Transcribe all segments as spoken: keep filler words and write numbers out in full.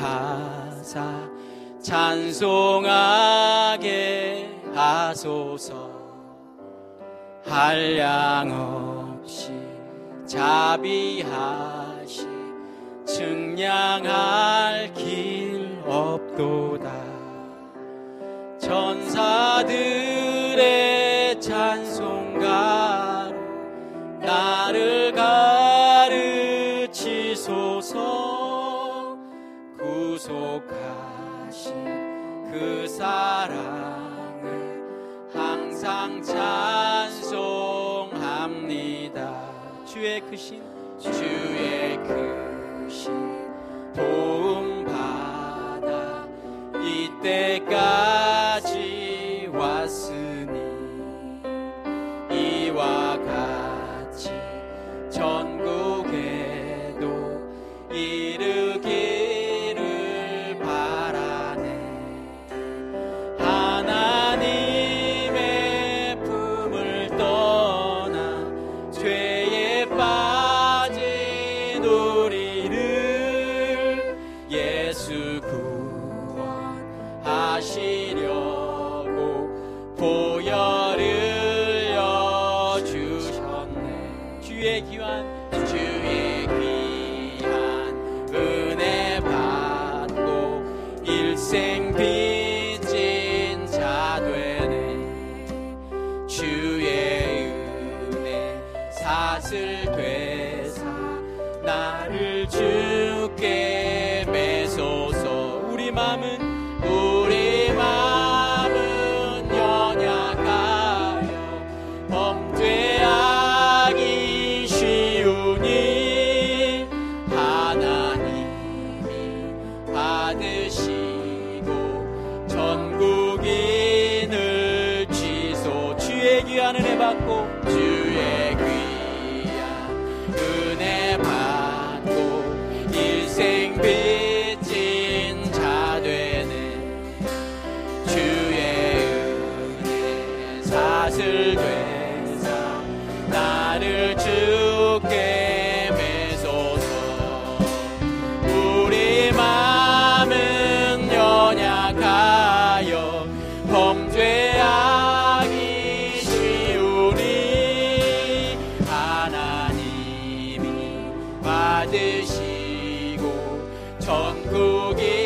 하사 찬송하게 하소서. 한량없이 자비하시 측량할 길 없도다. 천사들의 찬송가로 나를 가르치소서. 구속하신 그 사랑을 항상 찬송합니다. 주의 크신 주의 크신 도움 받아 이때까지 왔으니, 이와 같이 전국에도 이르기를 바라네. 하나님의 품을 떠나 죄에 빠진 우리를 예수 구원하시려고 보혈을 여주셨네. 주의 귀한 주의 귀한 은혜 받고 일생 빚진 자 되네. 주의 은혜 사슬 되사 나를 주께 매소서. 우리 마음은 우리 마음은 연약하여 범죄하기 쉬우니, 하나님이 받으시고 전국인을 지소. 주의 귀한 은혜 받고 주의 귀한 은혜 받고 일생 비 사슬 되사 나를 주께 매소서. 우리 마음은 연약하여 범죄하기 쉬우니, 하나님이 받으시고 전국이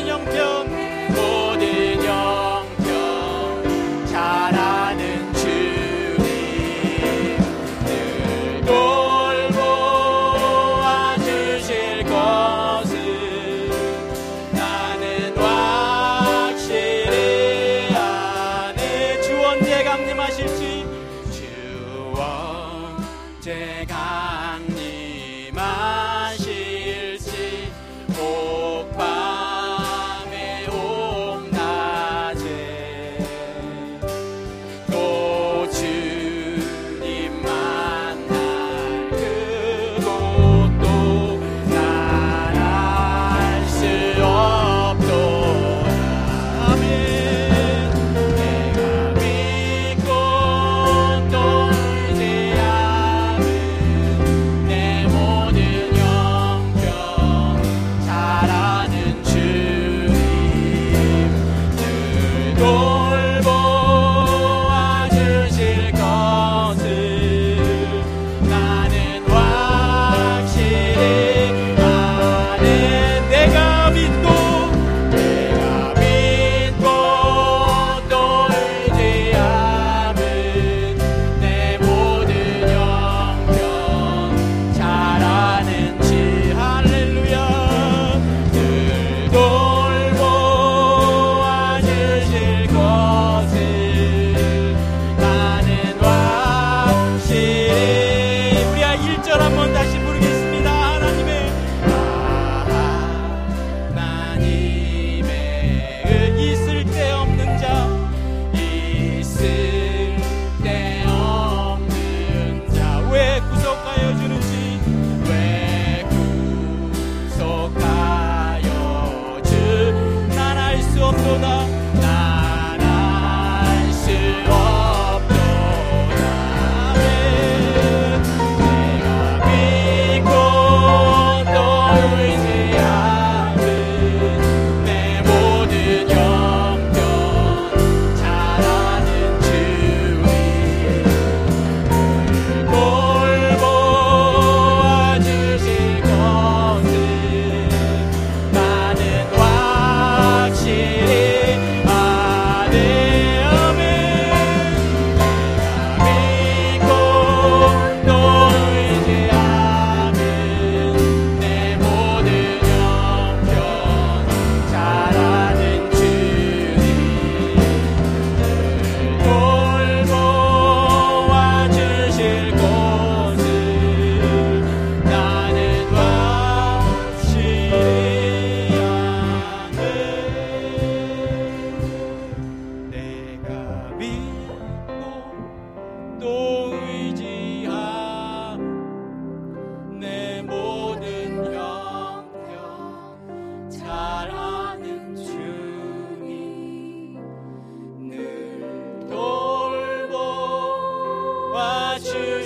모든 형편, 모든 형편 잘 아는 주님 늘 돌보아 주실 것을 나는 확실히 아네. 주 언제 강림하실지, 주 언제 강림하실지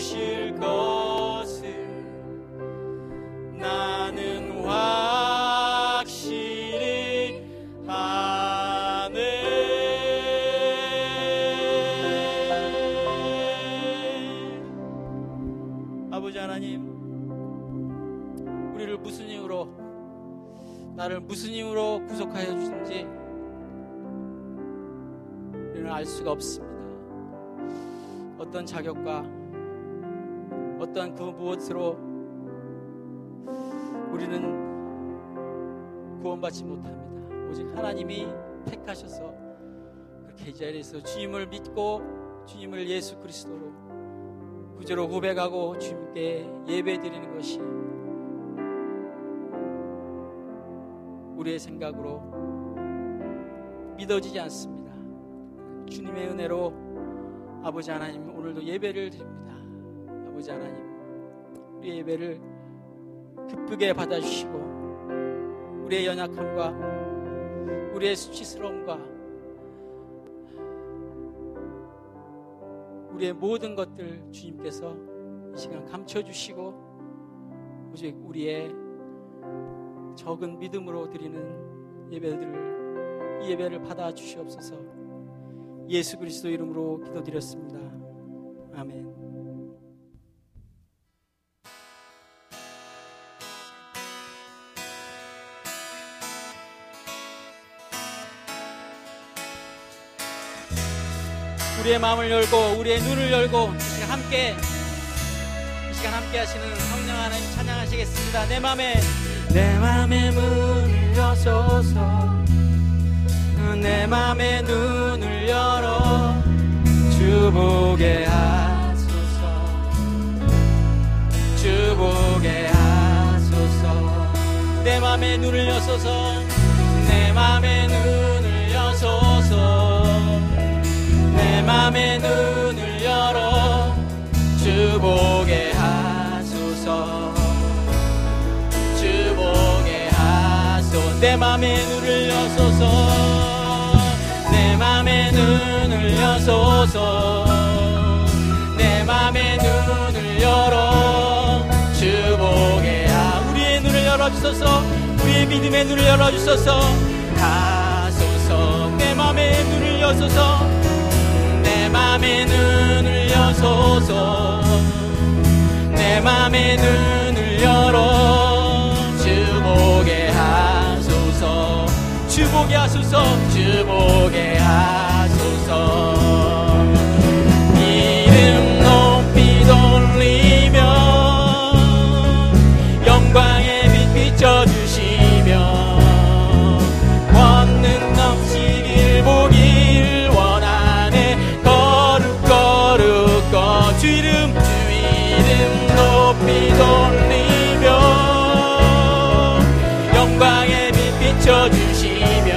주실 것을 나는 확실히 아네. 아버지 하나님, 우리를 무슨 이유로, 나를 무슨 이유로 구속하여 주신지 우리는 알 수가 없습니다. 어떤 자격과 어떤 그 무엇으로 우리는 구원받지 못합니다. 오직 하나님이 택하셔서 그렇게 이 자리에서 주님을 믿고 주님을 예수 그리스도로 구제로 고백하고 주님께 예배드리는 것이 우리의 생각으로 믿어지지 않습니다. 주님의 은혜로 아버지 하나님, 오늘도 예배를 드립니다. 아버지 하나님, 우리의 예배를 기쁘게 받아주시고 우리의 연약함과 우리의 수치스러움과 우리의 모든 것들 주님께서 이 시간 감춰주시고 오직 우리의 적은 믿음으로 드리는 예배들을, 이 예배를 받아주시옵소서. 예수 그리스도 이름으로 기도드렸습니다. 아멘. 우리의 마음을 열고 우리의 눈을 열고 이 시간 함께 이 시간 함께 하시는 성령 하나님 찬양하시겠습니다. 내 맘에 내 맘에 문을 여소서 내 맘에 눈을 열어 주 보게 하소서 주 보게 하소서 내 맘에 눈을 여소서 내 맘에 눈을 여소서 내 맘에 눈을 열어 주 보게 하소서 주 보게 하소서 내 맘에 눈을 여소서 내 맘에 눈을 여소서 내 맘에 눈을 열어 주 보게 하소서 우리의 눈을 열어주소서 우리의 믿음의 눈을 열어주소서 하소서 내 맘에 눈을 여소서 내 맘에 눈을 여소서 내 맘에 눈을 열어 주보게 하소서 주보게 하소서 주보게 하소서 이름 높이 돌리며 영광의 빛 비춰주시며 권능 넘치게 돌리며 영광의 빛 비춰주시며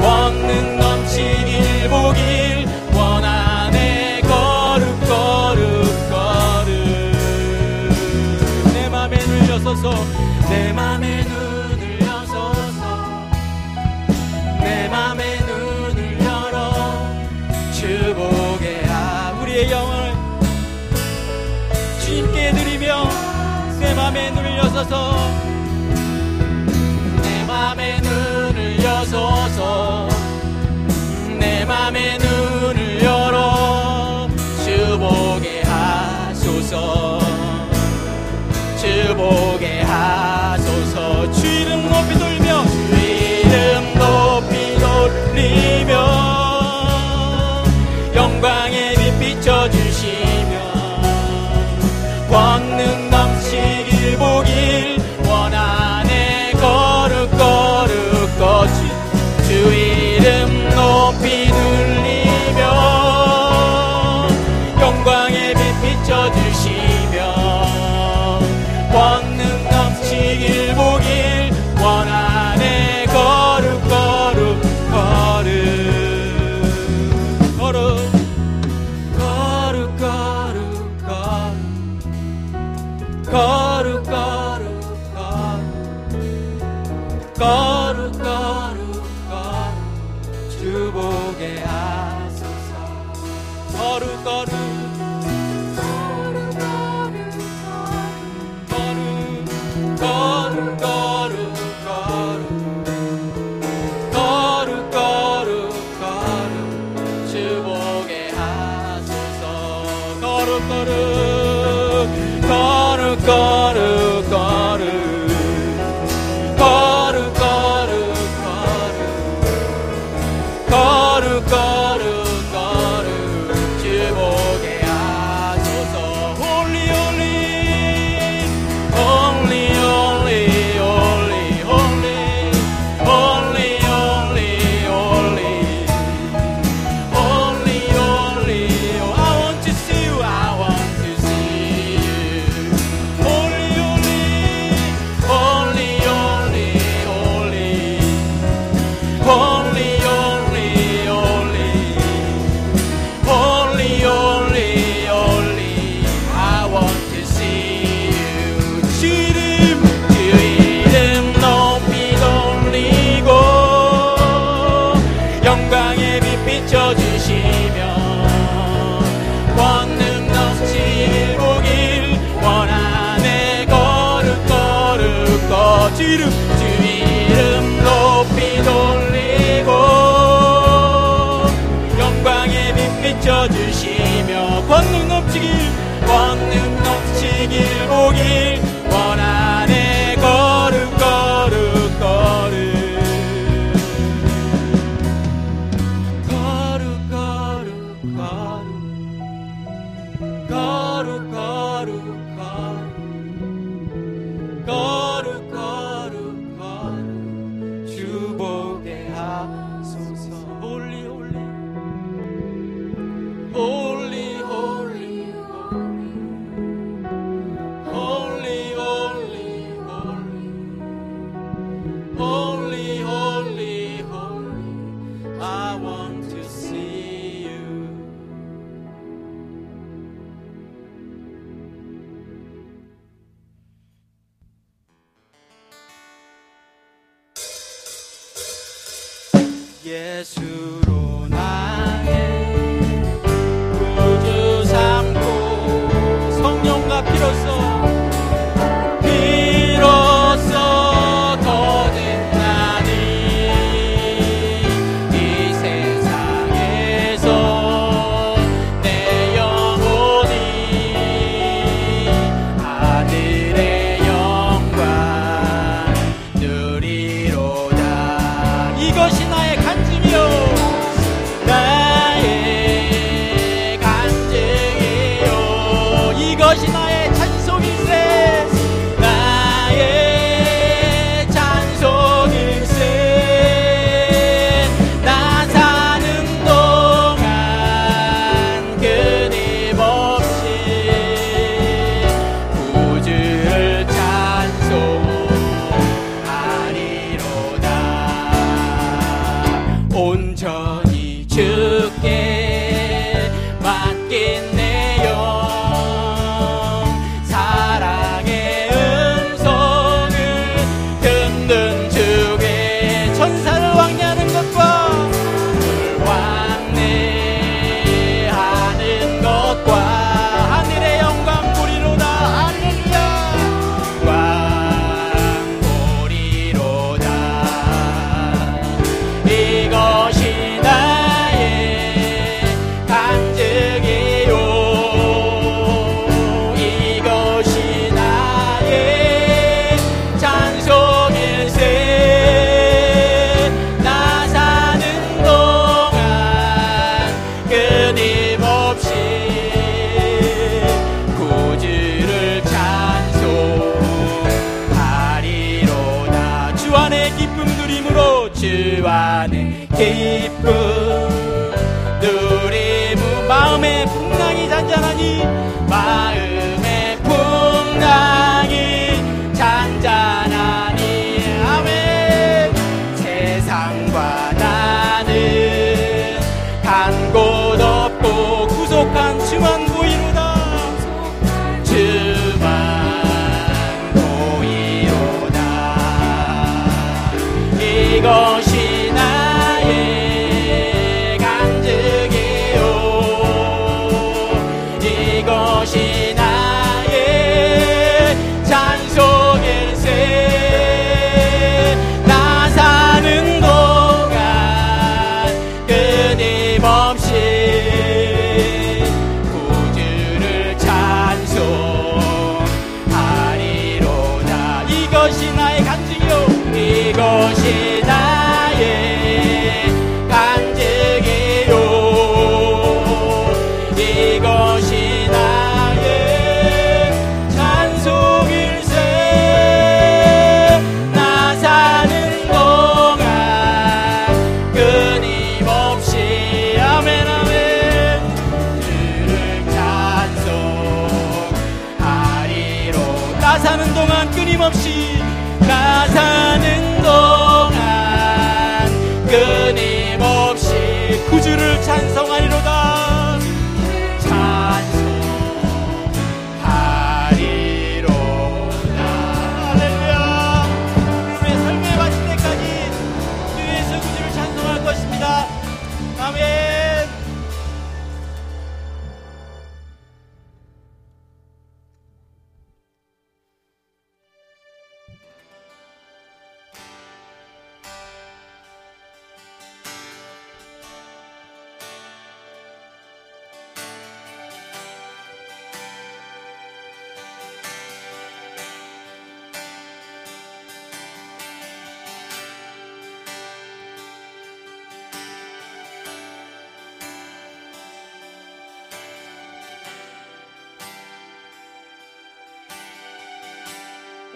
권능 넘치길 보길 원하네 거룩 거룩 거룩 내 맘에 눈을 여소서 내 맘에 눈을 여소서 내 맘에 눈을 열어 주 보게 하 우리의 영혼 내 맘에 눈을 여소서 내 맘에 눈을 여소서 내 맘에 눈을 열어 주 보게 하소서 주 보게 하소서 주 이름 높이 돌며 주 이름 높이 돌리며 영광의 빛 비춰주시며 권능 넘치길 보길 원하네 거룩 거룩 거룩 주 이름 높이 들리며 영광의 빛 비춰주시며 권능 넘치길 보길 원하네 거룩 거룩 거룩 거룩 거룩 거룩 거룩 거룩 거룩 거룩 주 보게 하소서 거룩 거룩 거룩 거룩 거룩 거룩 거룩 거룩 거룩 거룩 거룩 주 보게 하소서 거룩 거룩 거룩 거룩 거룩 거룩 거룩 거룩 거룩 거룩 거룩 주 보게 하소서 홀리 홀리 홀리 홀리 홀리 홀리 홀리 홀리 홀리 홀리 I want to see you I want 주 이름, 주 이름 높이 돌리고 영광의 빛 비춰주시며 권능 넘치길 권능 넘치길 보길 원하네 거룩 거룩 거룩 거룩 거룩 예수로 나의 구주 삼고 성령과 피로써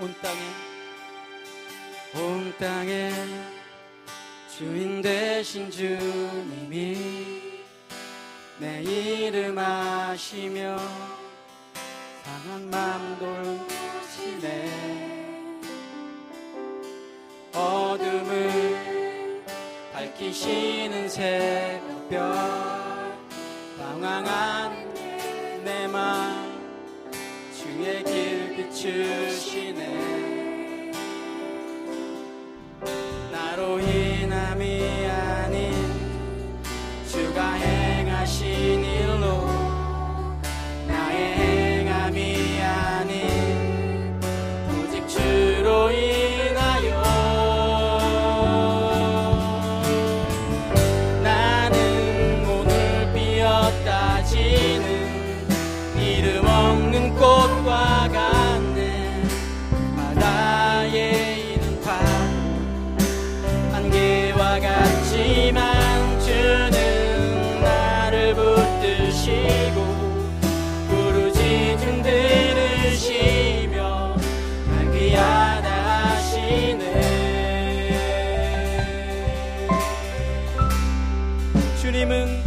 온 땅에 온 땅에 주인 되신 주님이 내 이름 아시며 상한 맘 돌보시네. 어둠을 밝히시는 새벽별 방황한 내 맘 주의 길 비추시네. 나로 인함이 아닌 나갔지만 주는 나를 붙드시고 부르짖음 들으시며 날 귀하다 하시네. 주님은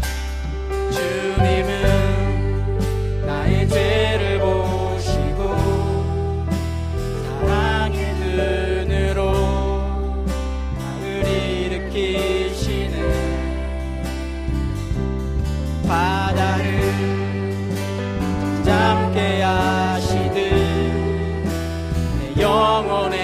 주님은 나의 죄를 보시고 사랑의 눈으로 나를 일으키시네. 바다를 잠게 하시듯 내 영혼에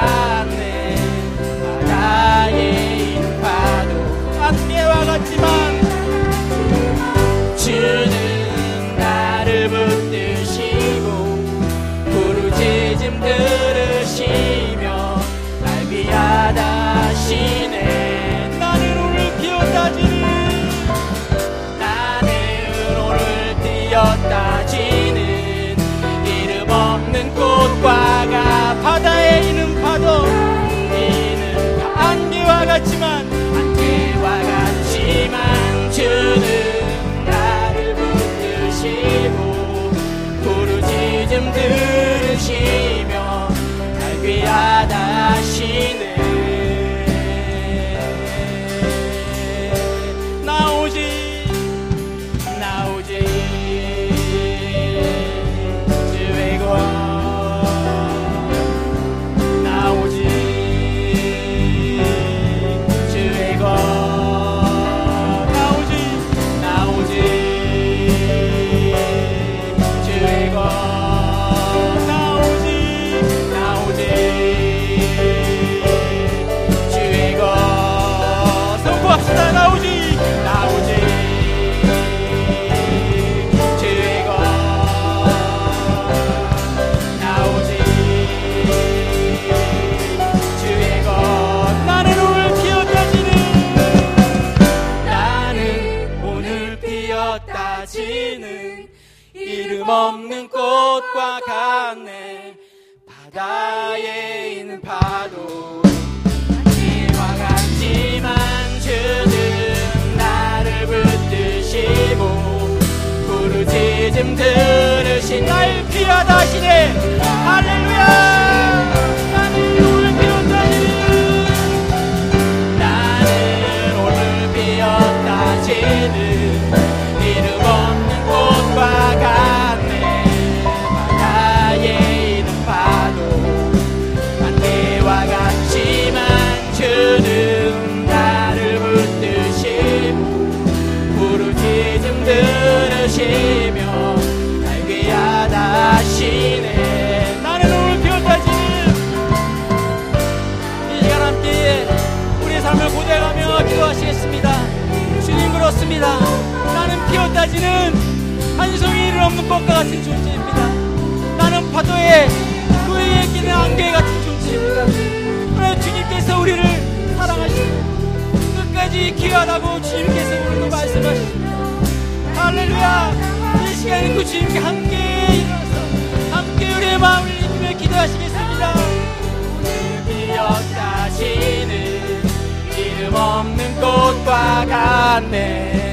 들으시며 날 귀하다 하시네. 나 오직 나 오직 주의 것, 나 오직 주의 것, 나 오직 나 오직 주의 것. 이름 없는 꽃과 같네. 바다에 있는 파도 안개와 같지만 주는 나를 붙드시고 부르짖음 들으신 날 귀하다 하시네. 할렐루야. 나는 오늘 피었다지는 나는 오늘 피었다지는 이름 없는 꽃과 같네. 바다에 있는 파도 안개와 같지만 주는 나를 붙드시고 부르짖음 들으시며 날 귀하다 하시네. 나는 오늘 기억하지는 이 시간 함께 우리의 삶을 고대하며 기도하시겠습니다. 주님 그렇습니다. 나는 기억하지는 한송이 이를 없는 꽃과 같은 존재입니다. 나는 파도에 그에 끼는 안개 같은 존재입니다. 그러나 주님께서 우리를 사랑하시고 끝까지 귀하다고 주님께서 오늘도 말씀하십니다. 할렐루야. 이 시간에 그 주님께 함께 일어나서 함께 우리의 마음을 힘입어 기도하시겠습니다. 오늘 피었다시는 이름 없는 꽃과 같네.